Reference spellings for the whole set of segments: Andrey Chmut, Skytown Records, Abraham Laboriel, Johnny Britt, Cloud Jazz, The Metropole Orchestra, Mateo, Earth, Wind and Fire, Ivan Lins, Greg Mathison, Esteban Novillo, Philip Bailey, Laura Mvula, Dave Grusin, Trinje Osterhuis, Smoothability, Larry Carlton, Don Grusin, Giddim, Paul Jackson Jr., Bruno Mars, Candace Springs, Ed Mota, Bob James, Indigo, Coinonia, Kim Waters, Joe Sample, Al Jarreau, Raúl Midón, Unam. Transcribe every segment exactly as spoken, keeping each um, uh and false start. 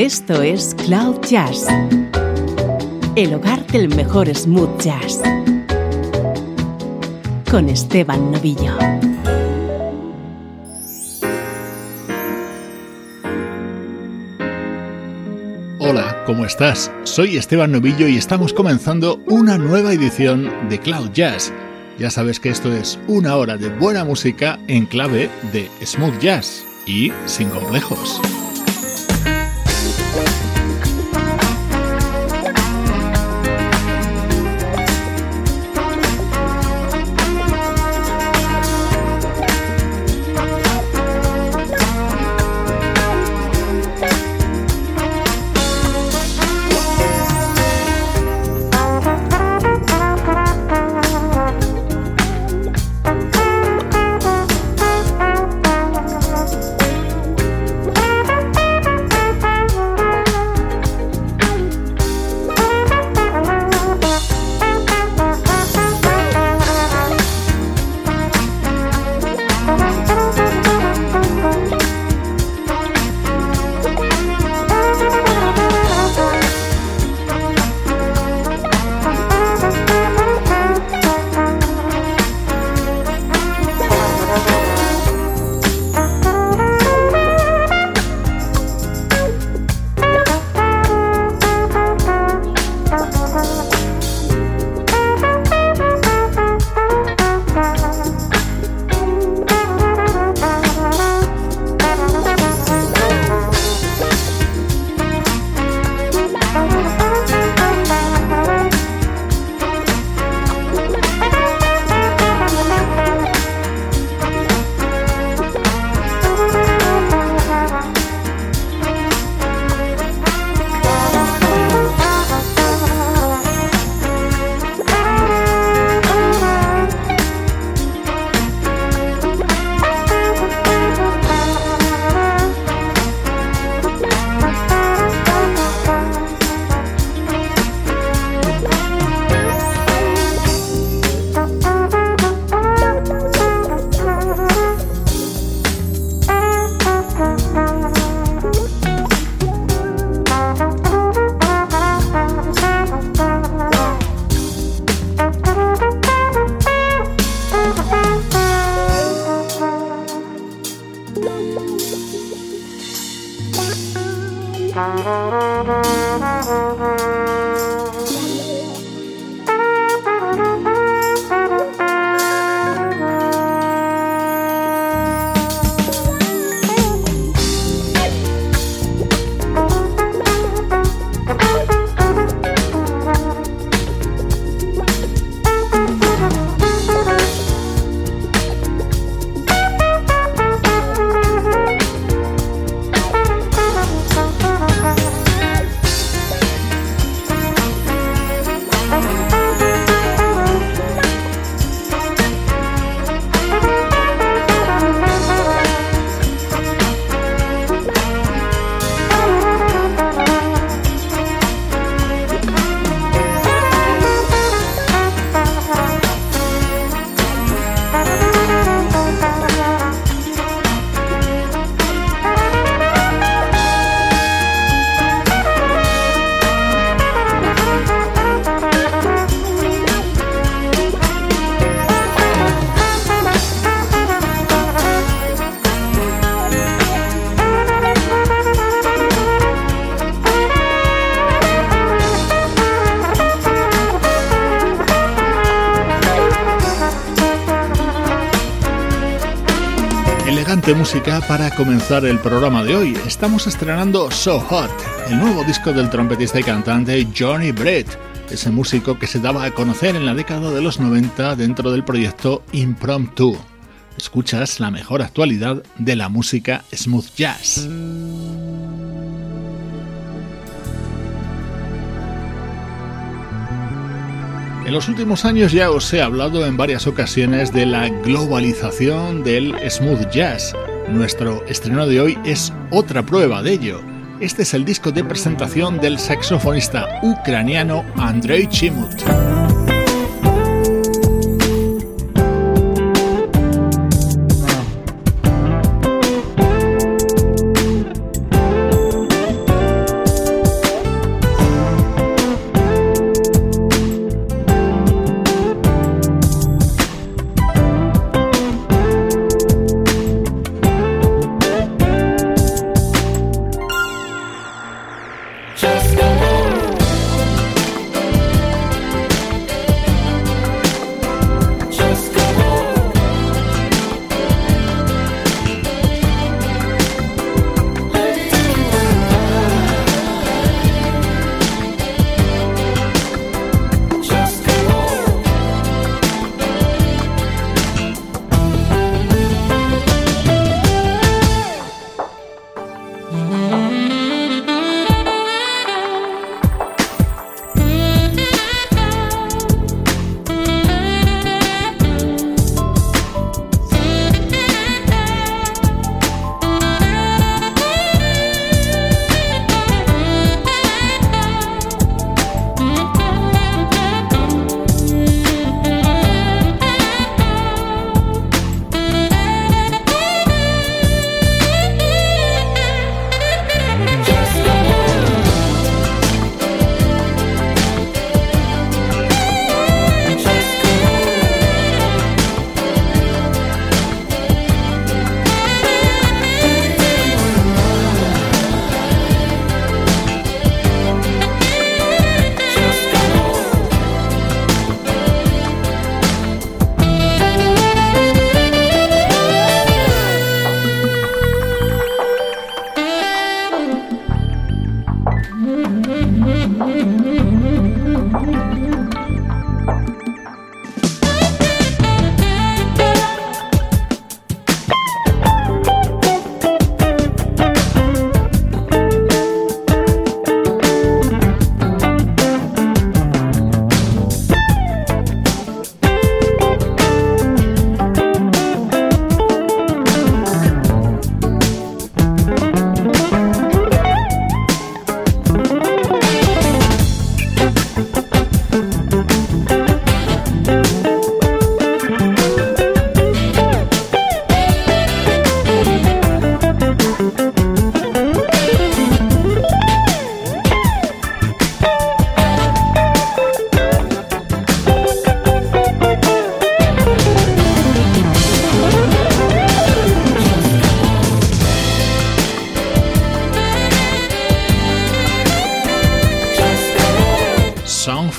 Esto es Cloud Jazz, el hogar del mejor smooth jazz, con Esteban Novillo. Hola, ¿cómo estás? Soy Esteban Novillo y estamos comenzando una nueva edición de Cloud Jazz. Ya sabes que esto es una hora de buena música en clave de smooth jazz y sin complejos. De música para comenzar el programa de hoy. Estamos estrenando So Hot, el nuevo disco del trompetista y cantante Johnny Britt, ese músico que se daba a conocer en la década de los noventa dentro del proyecto Impromptu. Escuchas la mejor actualidad de la música smooth jazz. En los últimos años ya os he hablado en varias ocasiones de la globalización del smooth jazz. Nuestro estreno de hoy es otra prueba de ello. Este es el disco de presentación del saxofonista ucraniano Andrey Chmut.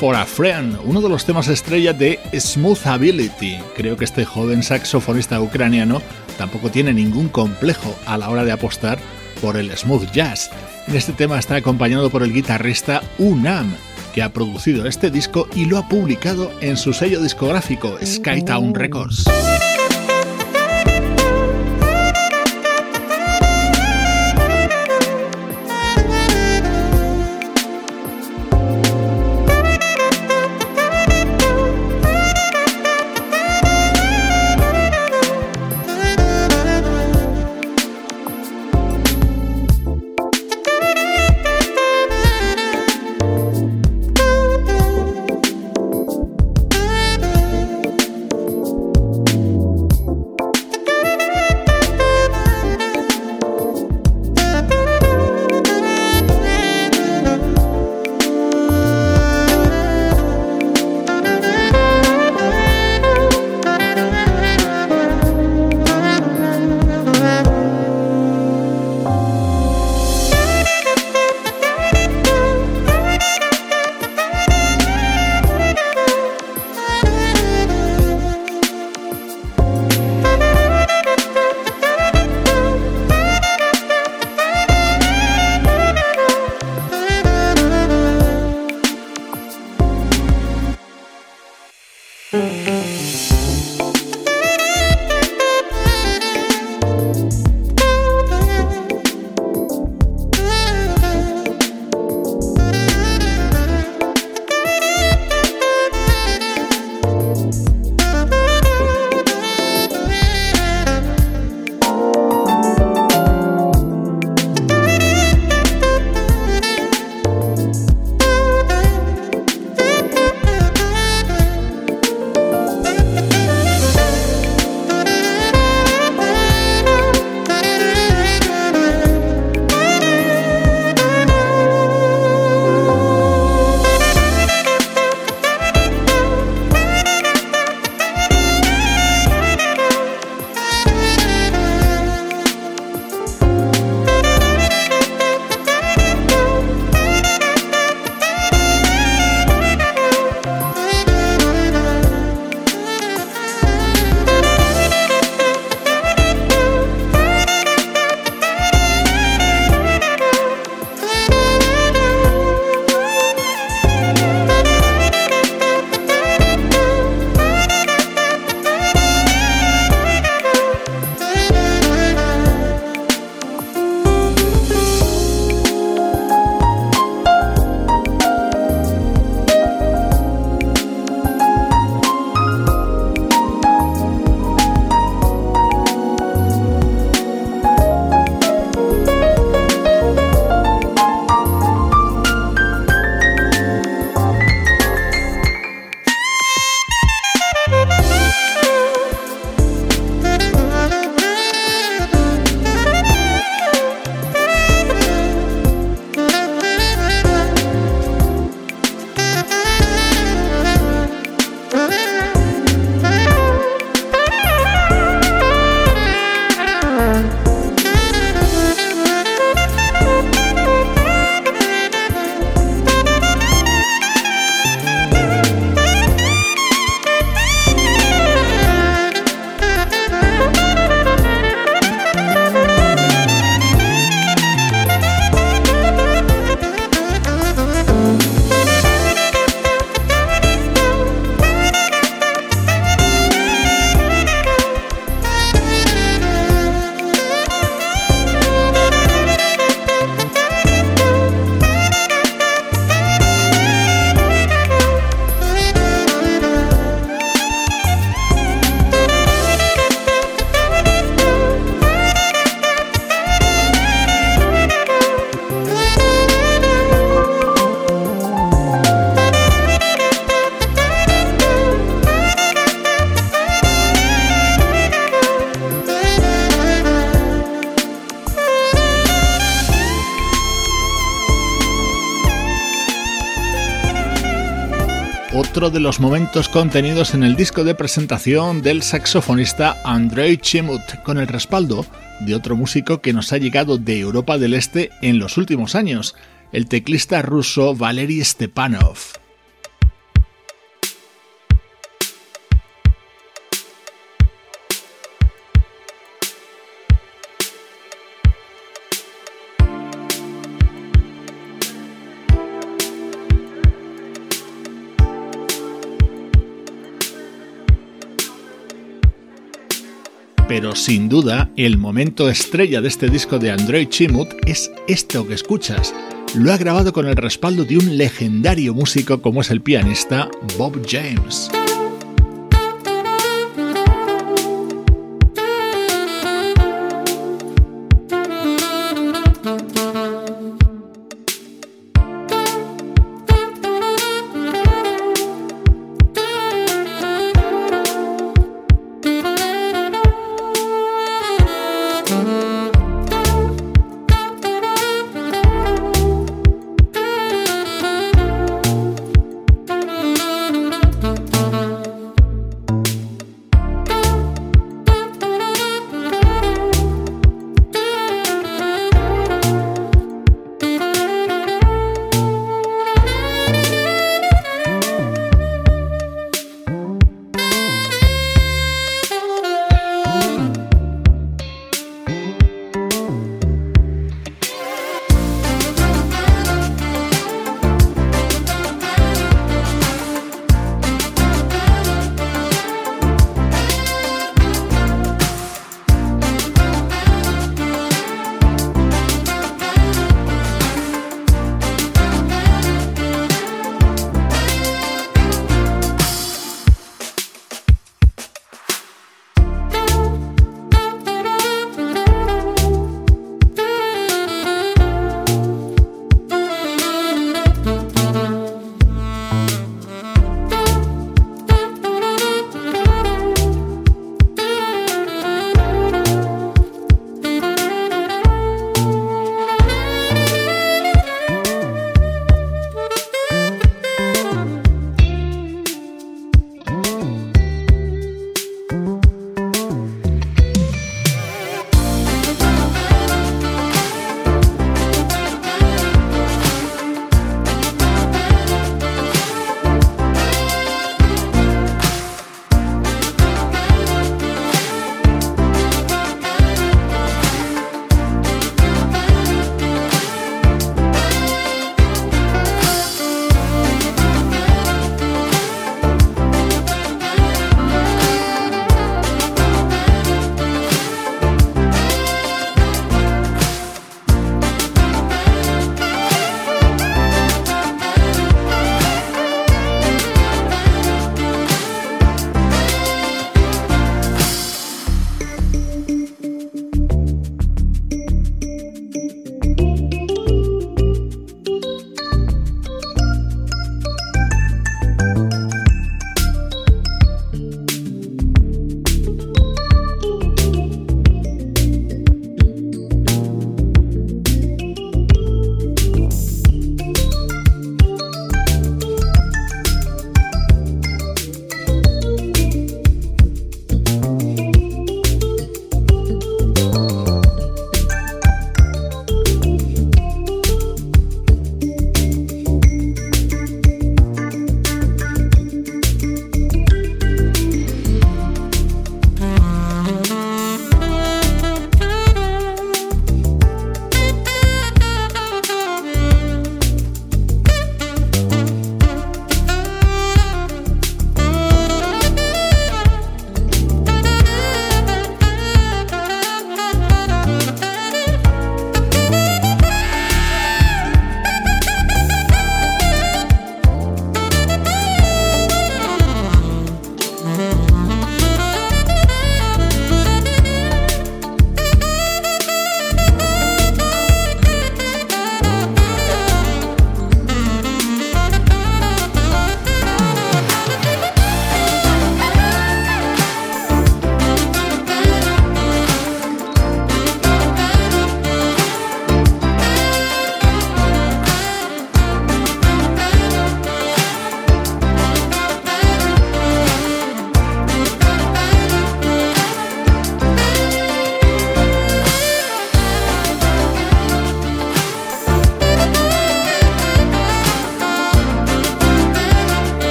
for a Friend, uno de los temas estrella de Smoothability. Creo que este joven saxofonista ucraniano tampoco tiene ningún complejo a la hora de apostar por el smooth jazz. En este tema está acompañado por el guitarrista Unam, que ha producido este disco y lo ha publicado en su sello discográfico Skytown Records. Otro de los momentos contenidos en el disco de presentación del saxofonista Andrey Chmut, con el respaldo de otro músico que nos ha llegado de Europa del Este en los últimos años, el teclista ruso Valery Stepanov. pero sin duda el momento estrella de este disco de Andrey Chmut es esto que escuchas. Lo ha grabado con el respaldo de un legendario músico como es el pianista Bob James.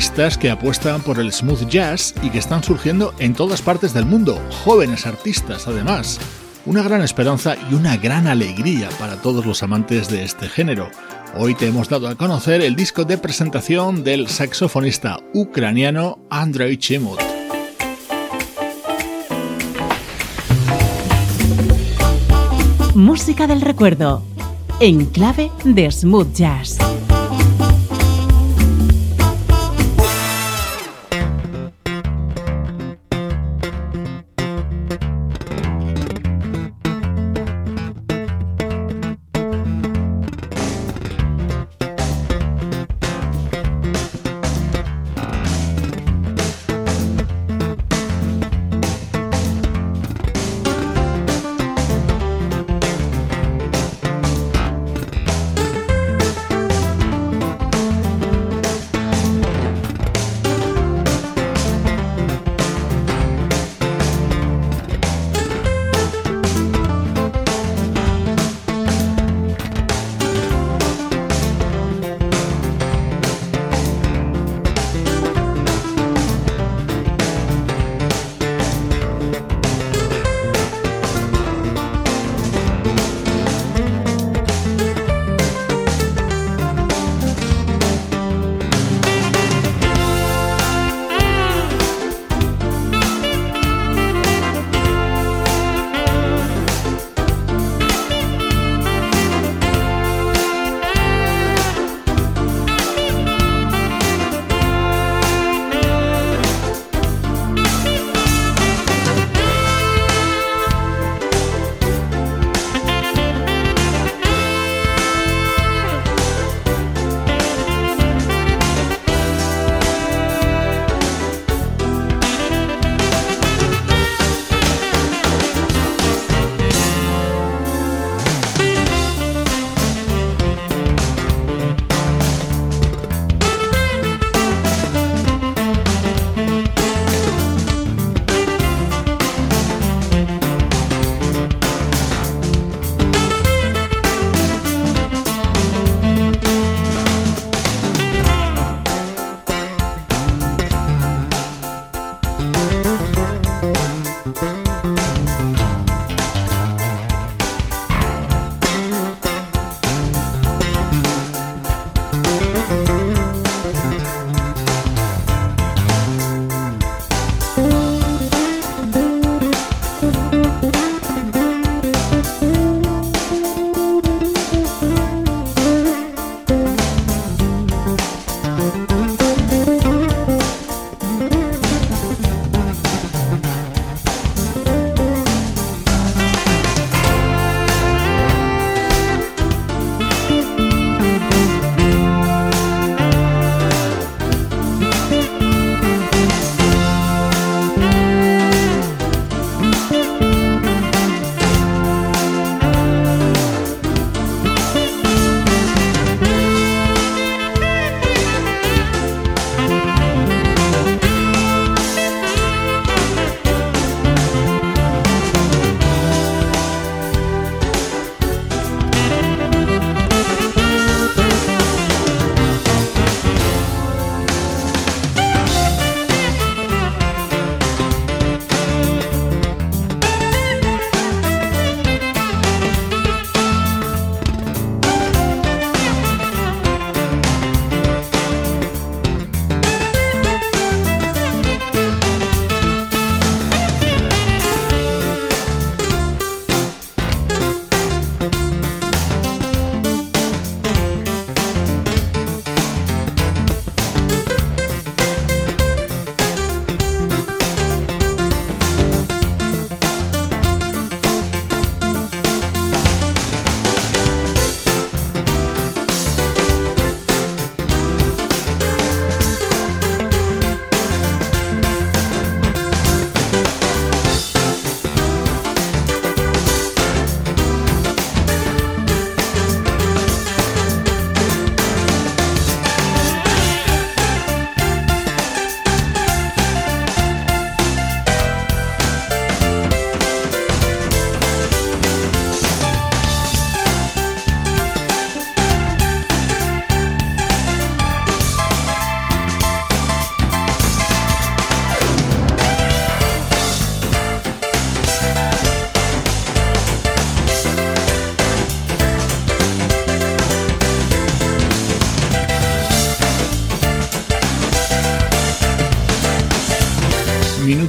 artistas que apuestan por el smooth jazz y que están surgiendo en todas partes del mundo, jóvenes artistas además. Una gran esperanza y una gran alegría para todos los amantes de este género. Hoy te hemos dado a conocer el disco de presentación del saxofonista ucraniano Andrey Chmut. Música del recuerdo, en clave de smooth jazz.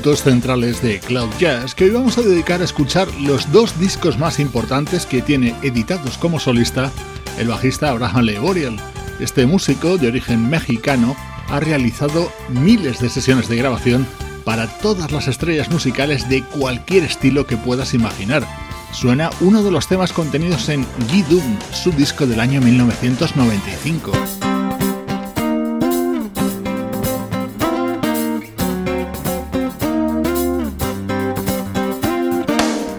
minutos centrales de Cloud Jazz, que hoy vamos a dedicar a escuchar los dos discos más importantes que tiene editados como solista el bajista Abraham Laboriel. Este músico de origen mexicano ha realizado miles de sesiones de grabación para todas las estrellas musicales de cualquier estilo que puedas imaginar. Suena uno de los temas contenidos en Giddim, su disco del año mil novecientos noventa y cinco.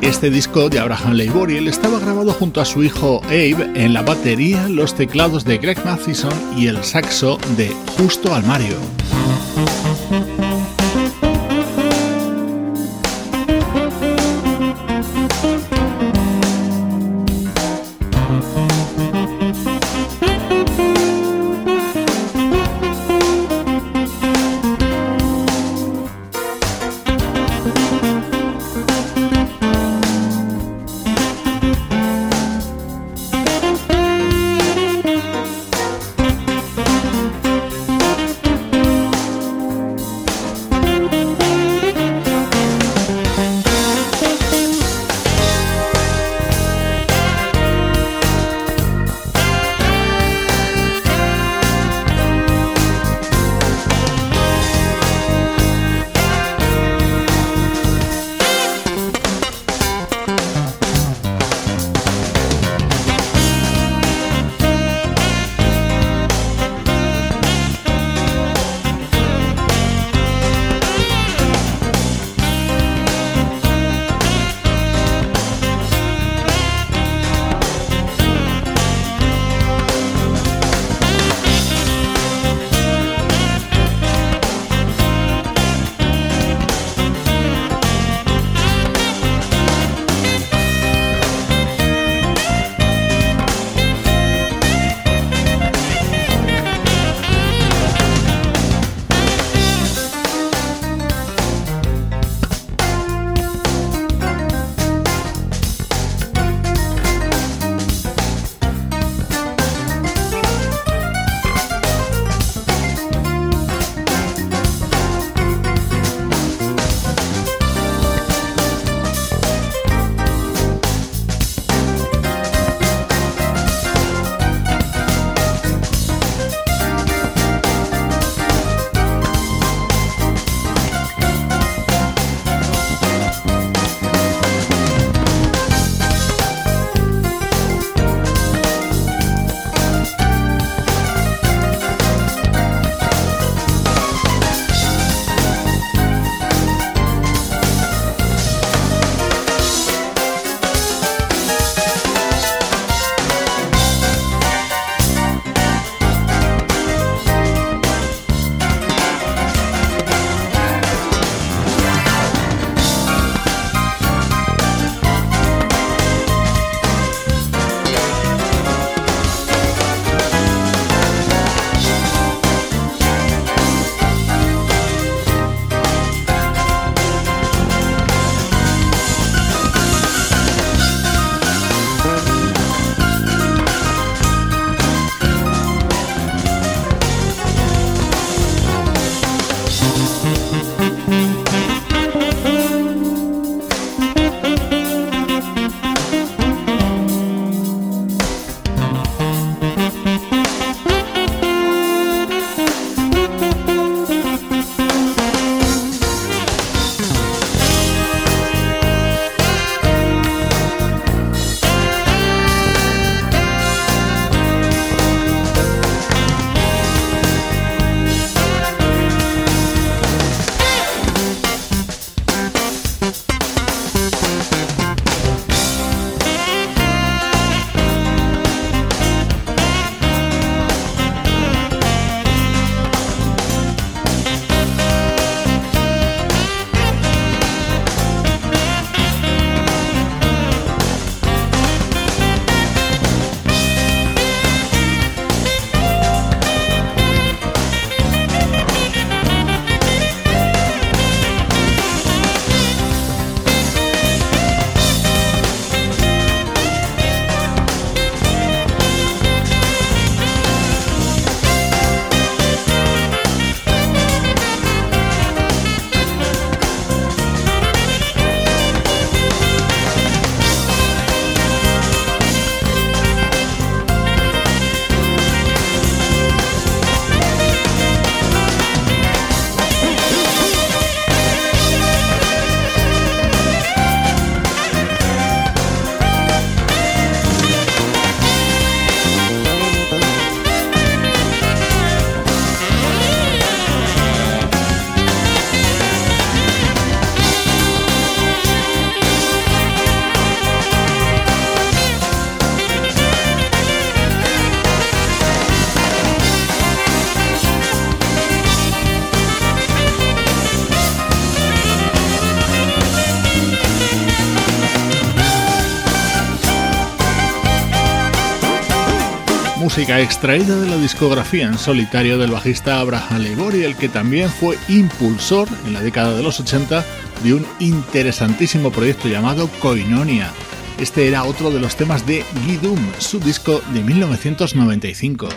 Este disco de Abraham Laboriel estaba grabado junto a su hijo Abe en la batería, los teclados de Greg Mathison y el saxo de Justo Almario. música extraída de la discografía en solitario del bajista Abraham Laboriel, que también fue impulsor en la década de los ochenta de un interesantísimo proyecto llamado Coinonia. Este era otro de los temas de Giddim, su disco de mil novecientos noventa y cinco.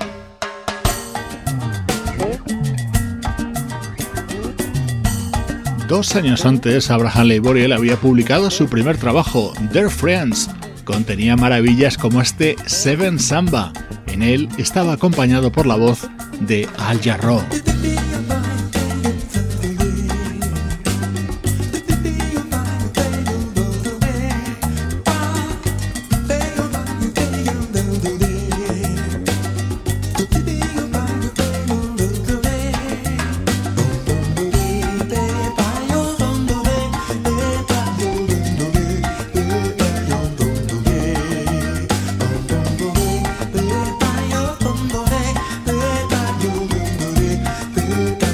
Dos años antes, Abraham Laboriel había publicado su primer trabajo, Dear Friends. Contenía maravillas como este Seven Samba. En él estaba acompañado por la voz de Al Jarreau. Thank you.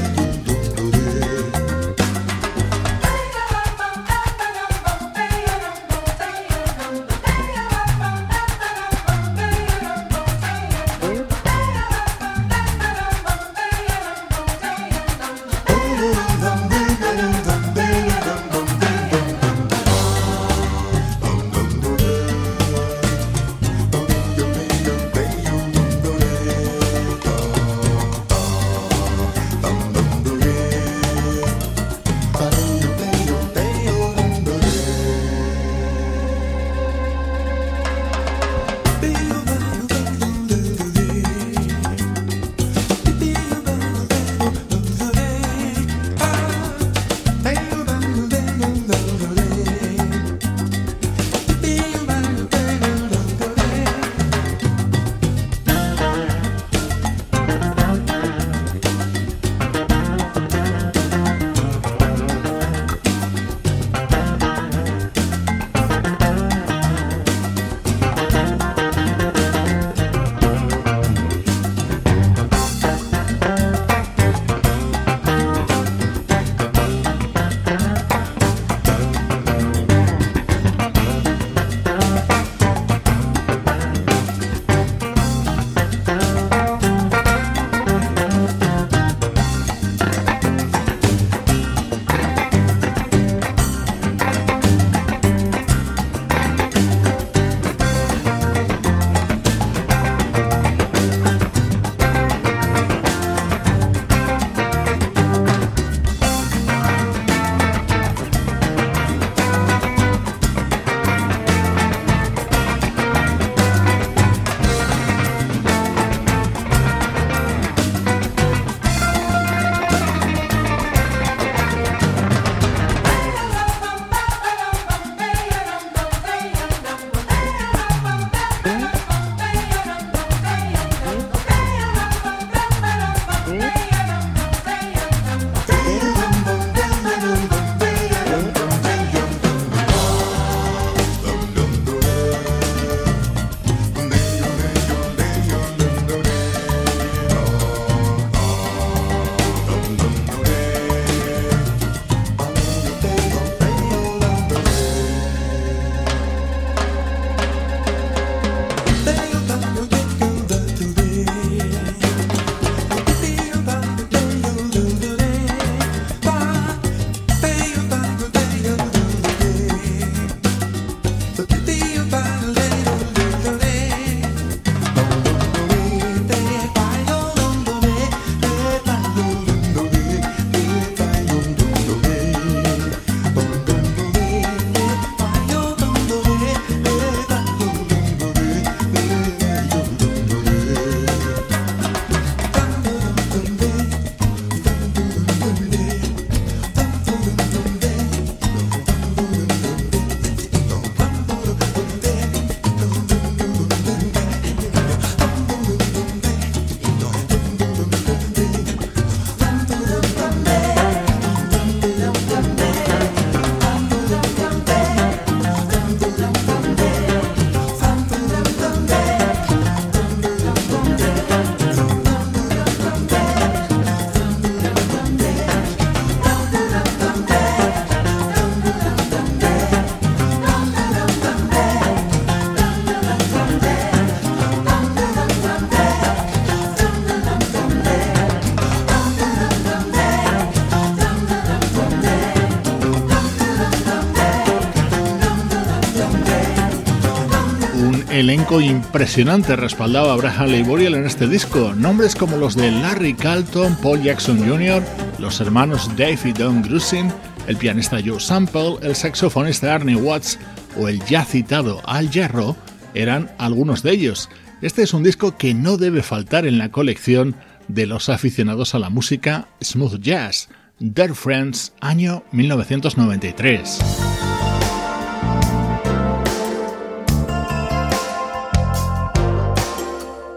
un elenco impresionante respaldaba a Abraham Laboriel en este disco. Nombres como los de Larry Carlton, Paul Jackson junior, los hermanos Dave y Don Grusin, el pianista Joe Sample, el saxofonista Arnie Watts o el ya citado Al Jarreau eran algunos de ellos. Este es un disco que no debe faltar en la colección de los aficionados a la música smooth jazz. Dear Friends, año mil novecientos noventa y tres.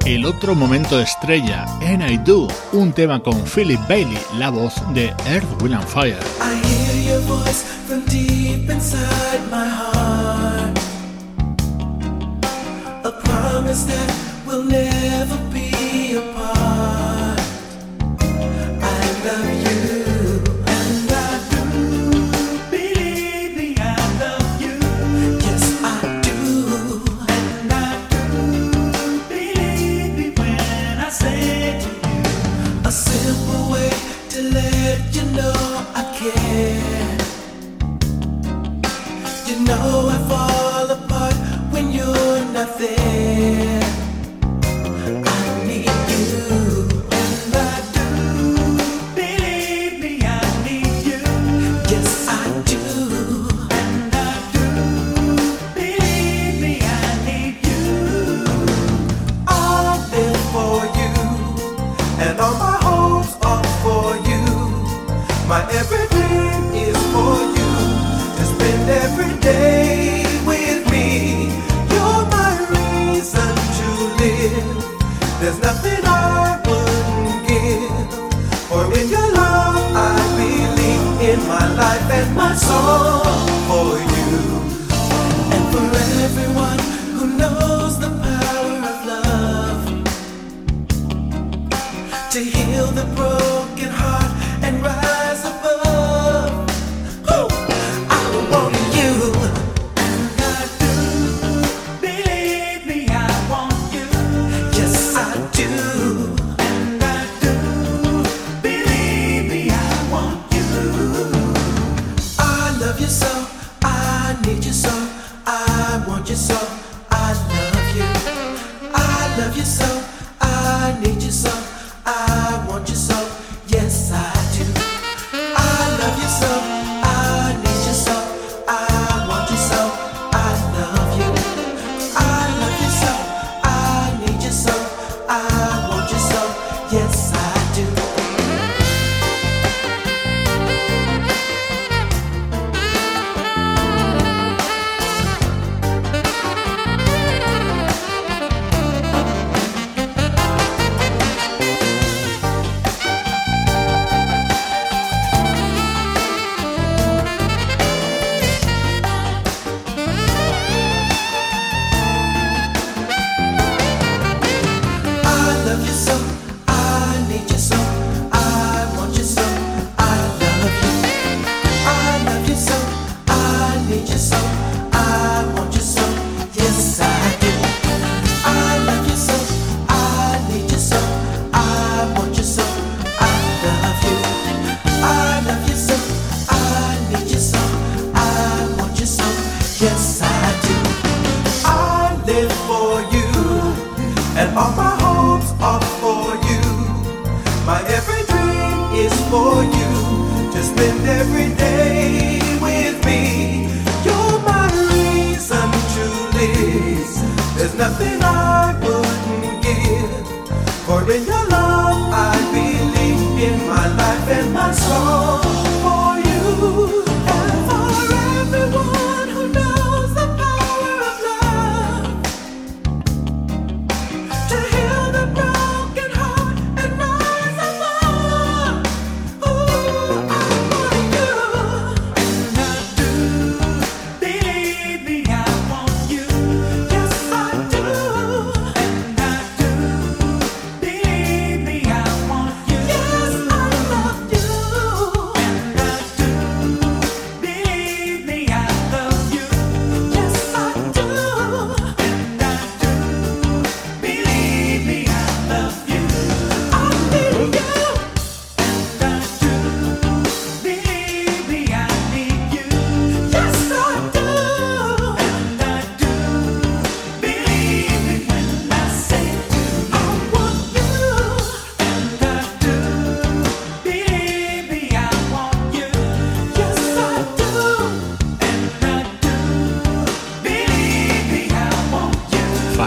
El otro momento estrella, And I Do, un tema con Philip Bailey, la voz de Earth, Wind and Fire. I hear your voice from deep inside my heart. A promise that we'll never be apart. I love you. No, I fall apart when you're not there. There's nothing I wouldn't give, for in your love I believe, in my life and my soul, for you, and for everyone who knows the power of love, to heal the broken heart and rise above. Ooh, I want you, and I do, believe me, I want you, yes I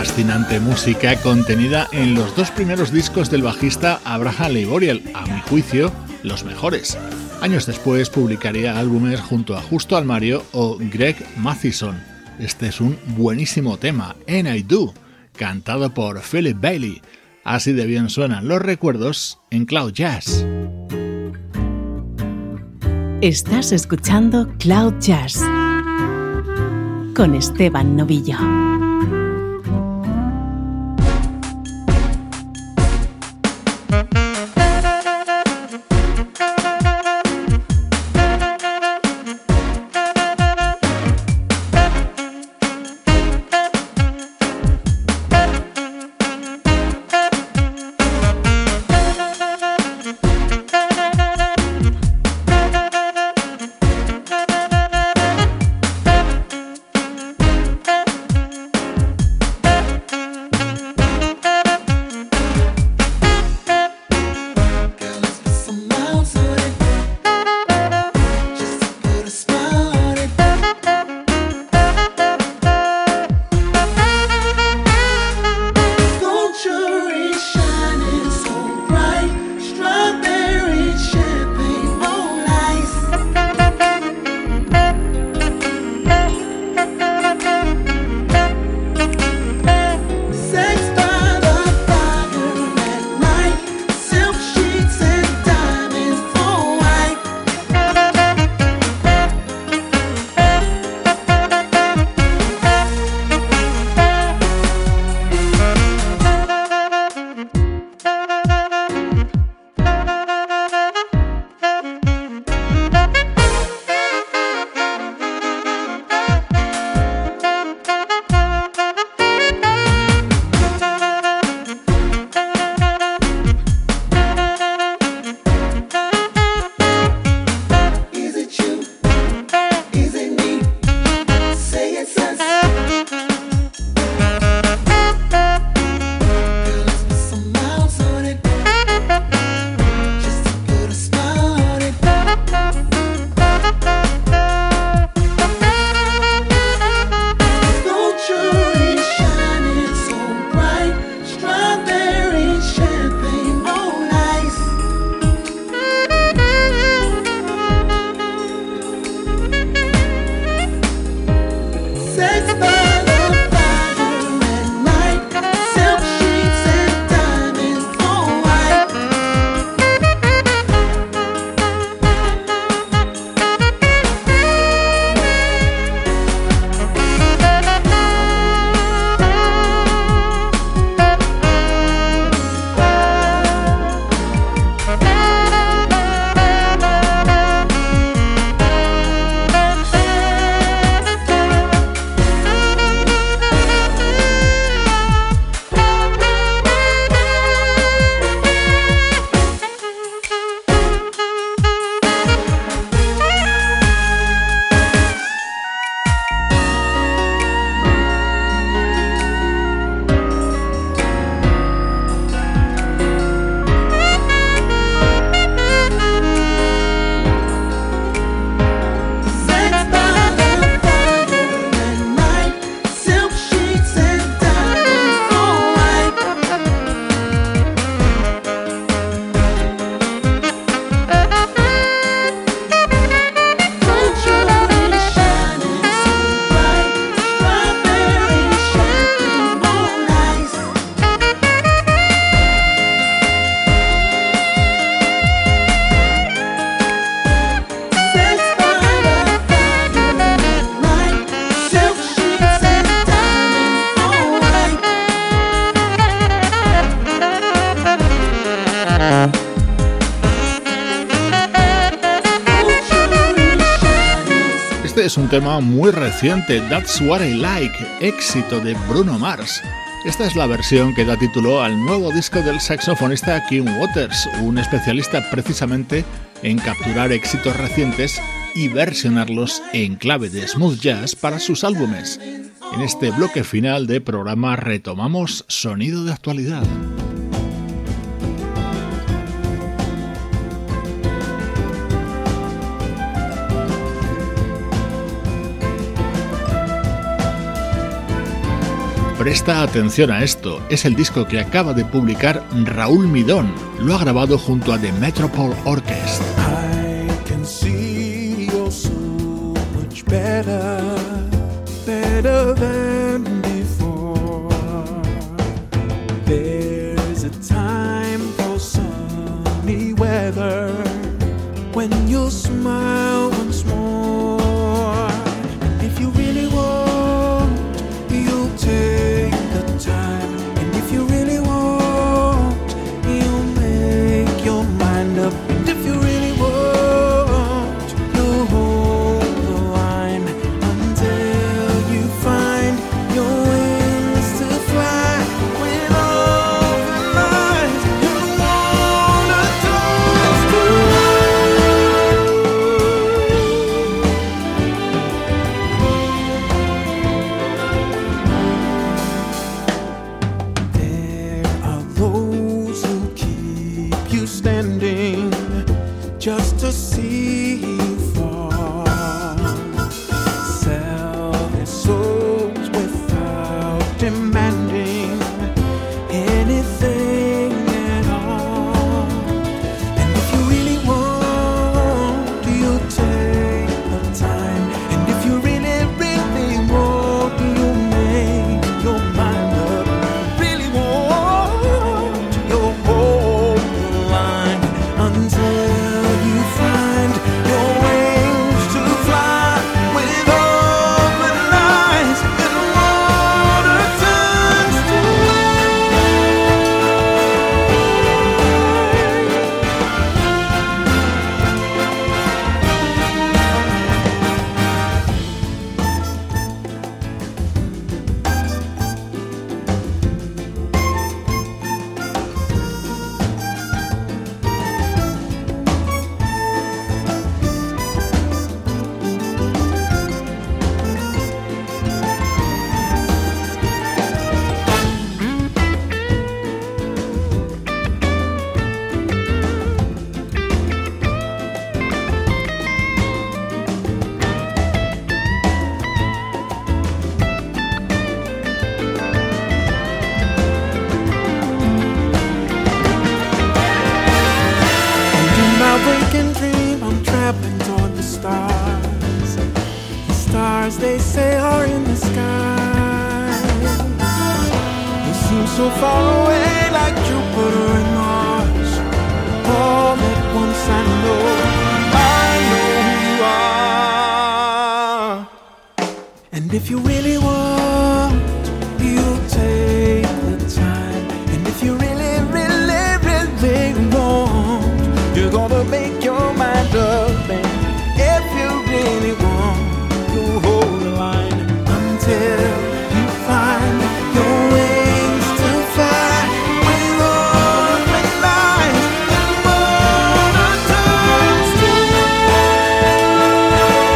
fascinante música contenida en los dos primeros discos del bajista Abraham Laboriel, a mi juicio, los mejores. Años después publicaría álbumes junto a Justo Almario o Greg Mathison. Este es un buenísimo tema, And I Do, cantado por Philip Bailey. Así de bien suenan los recuerdos en Cloud Jazz. Estás escuchando Cloud Jazz con Esteban Novillo. Un tema muy reciente, That's What I Like, éxito de Bruno Mars. Esta es la versión que da título al nuevo disco del saxofonista Kim Waters, un especialista precisamente en capturar éxitos recientes y versionarlos en clave de smooth jazz para sus álbumes. En este bloque final de programa retomamos sonido de actualidad. Presta atención a esto, es el disco que acaba de publicar Raúl Midón. Lo ha grabado junto a The Metropole Orchestra. I can see you're so much better, better than before. There's a time for sunny weather when you smile once more. If you really want, you'll take the time. And if you really want, you'll make your mind up. And if you really want, you'll hold the line until you find your wings to fly. With all the lights you wanna dance to. There are those who keep you standing just to see you fall. Sell their souls without demanding anything at all. And if you really want, you'll take the time. And if you really, really want, you'll make your mind up. Really want, you'll hold the line until you find your wings to fly. With open eyes and water turns to wine. And in my waking dream, I'm traveling toward the stars. The stars, they say, are in the sky. They seem so far away, like Jupiter and Mars. All at once I know, I know who you are. And if you really want, you'll take the time. And if you really, really, really want, you're gonna make your mind up. And if you really want, you'll hold the line until you find your wings to fly. With open eyes and water turns to wine. I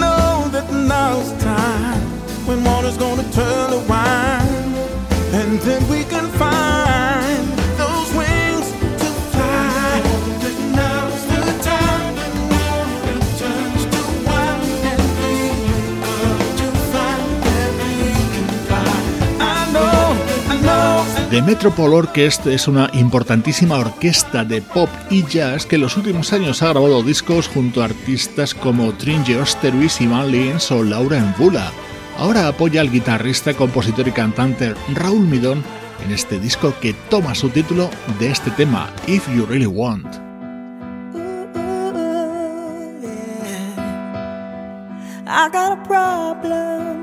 know that now's the time when water's gonna turn to wine, and then we can find those wings to fly. I know that now's the time when water turns to wine, and we got to find where we can fly. I know, I know. The Metropole Orchestra es una importantísima orquesta de pop y jazz que en los últimos años ha grabado discos junto a artistas como Trinje Osterhuis, Ivan Lins o Laura Mvula. Ahora apoya al guitarrista, compositor y cantante Raúl Midón en este disco que toma su título de este tema, If You Really Want. Ooh, yeah. I got a problem,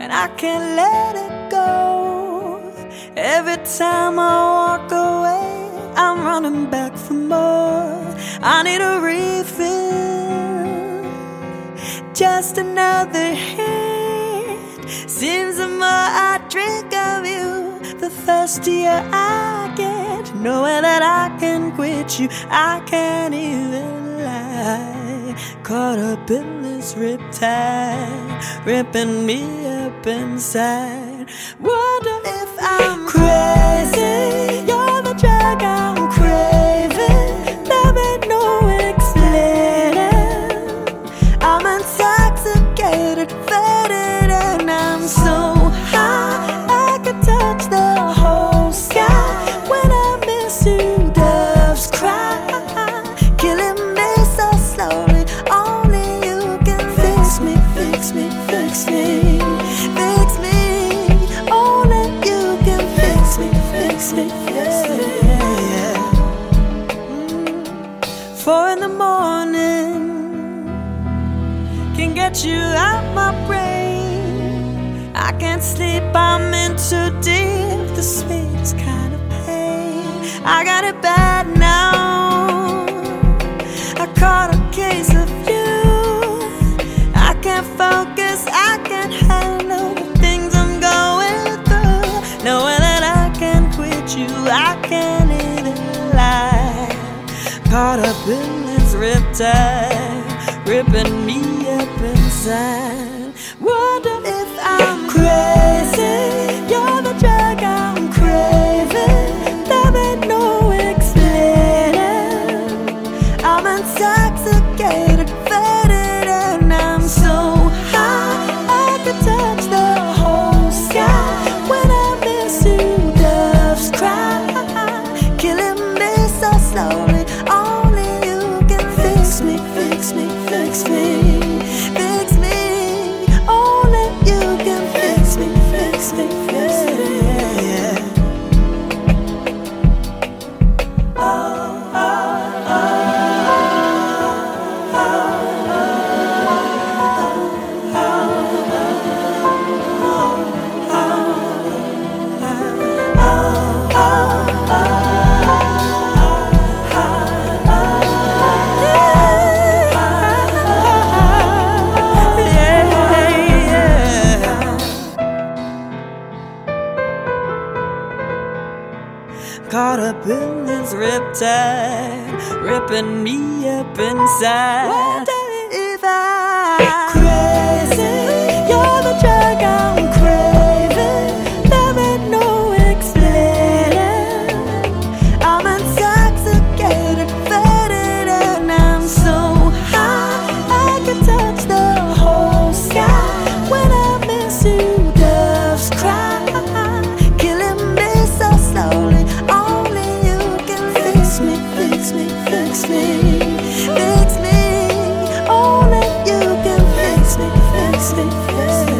and I can't let it go. Every time I walk away, I'm running back for more. I need a refill, just another hit. Seems the more I drink of you, the thirstier I get. Knowing that I can quit you, I can't even lie. Caught up in this arms ripped tight, ripping me up inside. Wonder if I'm crazy. You're the drug I'm craving. There ain't no explaining. I'm intoxicated, faded, and I'm so high I could touch the whole sky. When I miss you, doves cry. Killing me so slowly. Only you can fix me, fix me, fix me, fix me. Only you can fix me, fix me, fix me. Mm. Four in the morning can get you out my brain. I can't sleep, I'm in too deep. The sweet's kind of pain. I got it bad now. I caught a case of you. I can't focus, I can't handle the things I'm going through. Knowing that I can't quit you, I can't even lie. Caught up in this riptide, ripping me up inside. Wonder if I'm crazy. You're the drug I'm craving. There ain't no explaining. I'm intoxicated, faded, and I'm so high I could touch the whole sky. When I miss you, doves cry. Killing me so slowly. Only you can fix me, fix me, fix me, fix me. Only you can fix me, fix me, fix me. Oh, oh, oh, oh, Caught up in this riptide, ripping me up inside. Wonder if I'm crazy. You're the drug I'm craving. There ain't no explaining. I'm intoxicated, faded, and I'm so high I could touch the whole sky. When I miss you, doves cry. Killing me so slowly. Only you can fix me, fix me, fix me, fix me. Only you can fix me, fix me, fix me.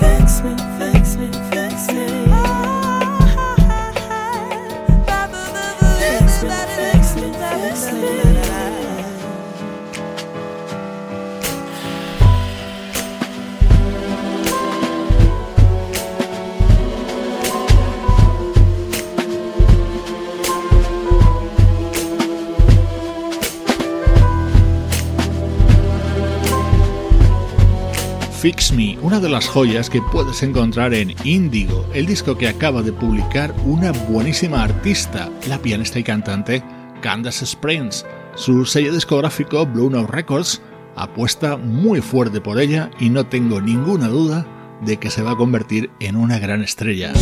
Fix me, fix me, fix me. Fix me, fix me, fix me. Fix Me, una de las joyas que puedes encontrar en Indigo, el disco que acaba de publicar una buenísima artista, la pianista y cantante Candace Springs. Su sello discográfico Blue Note Records apuesta muy fuerte por ella y no tengo ninguna duda de que se va a convertir en una gran estrella.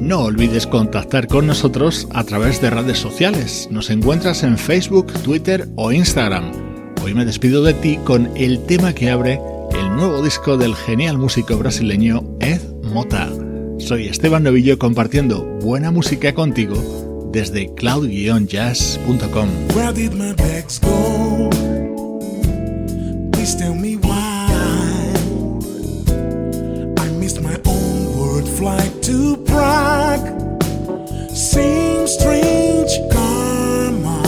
No olvides contactar con nosotros a través de redes sociales. Nos encuentras en Facebook, Twitter o Instagram. Hoy me despido de ti con el tema que abre el nuevo disco del genial músico brasileño Ed Mota. Soy Esteban Novillo compartiendo buena música contigo desde cloud jazz punto com. Flight to Prague, seems strange karma.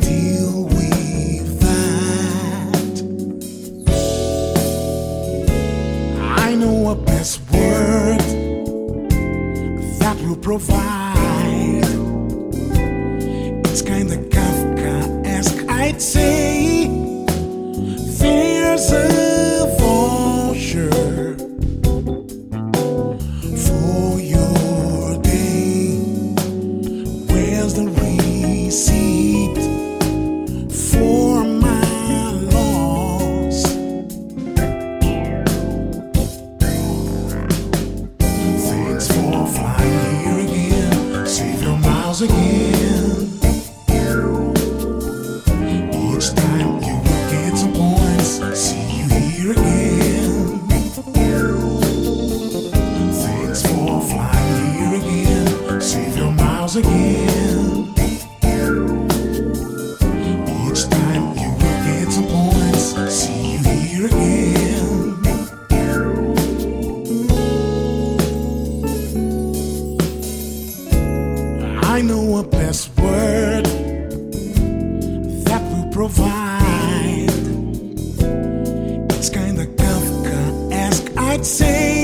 Deal with that. I know a password that will provide. It's kinda Kafkaesque, I'd say. Provide. It's kinda Kafka-esque, I'd say.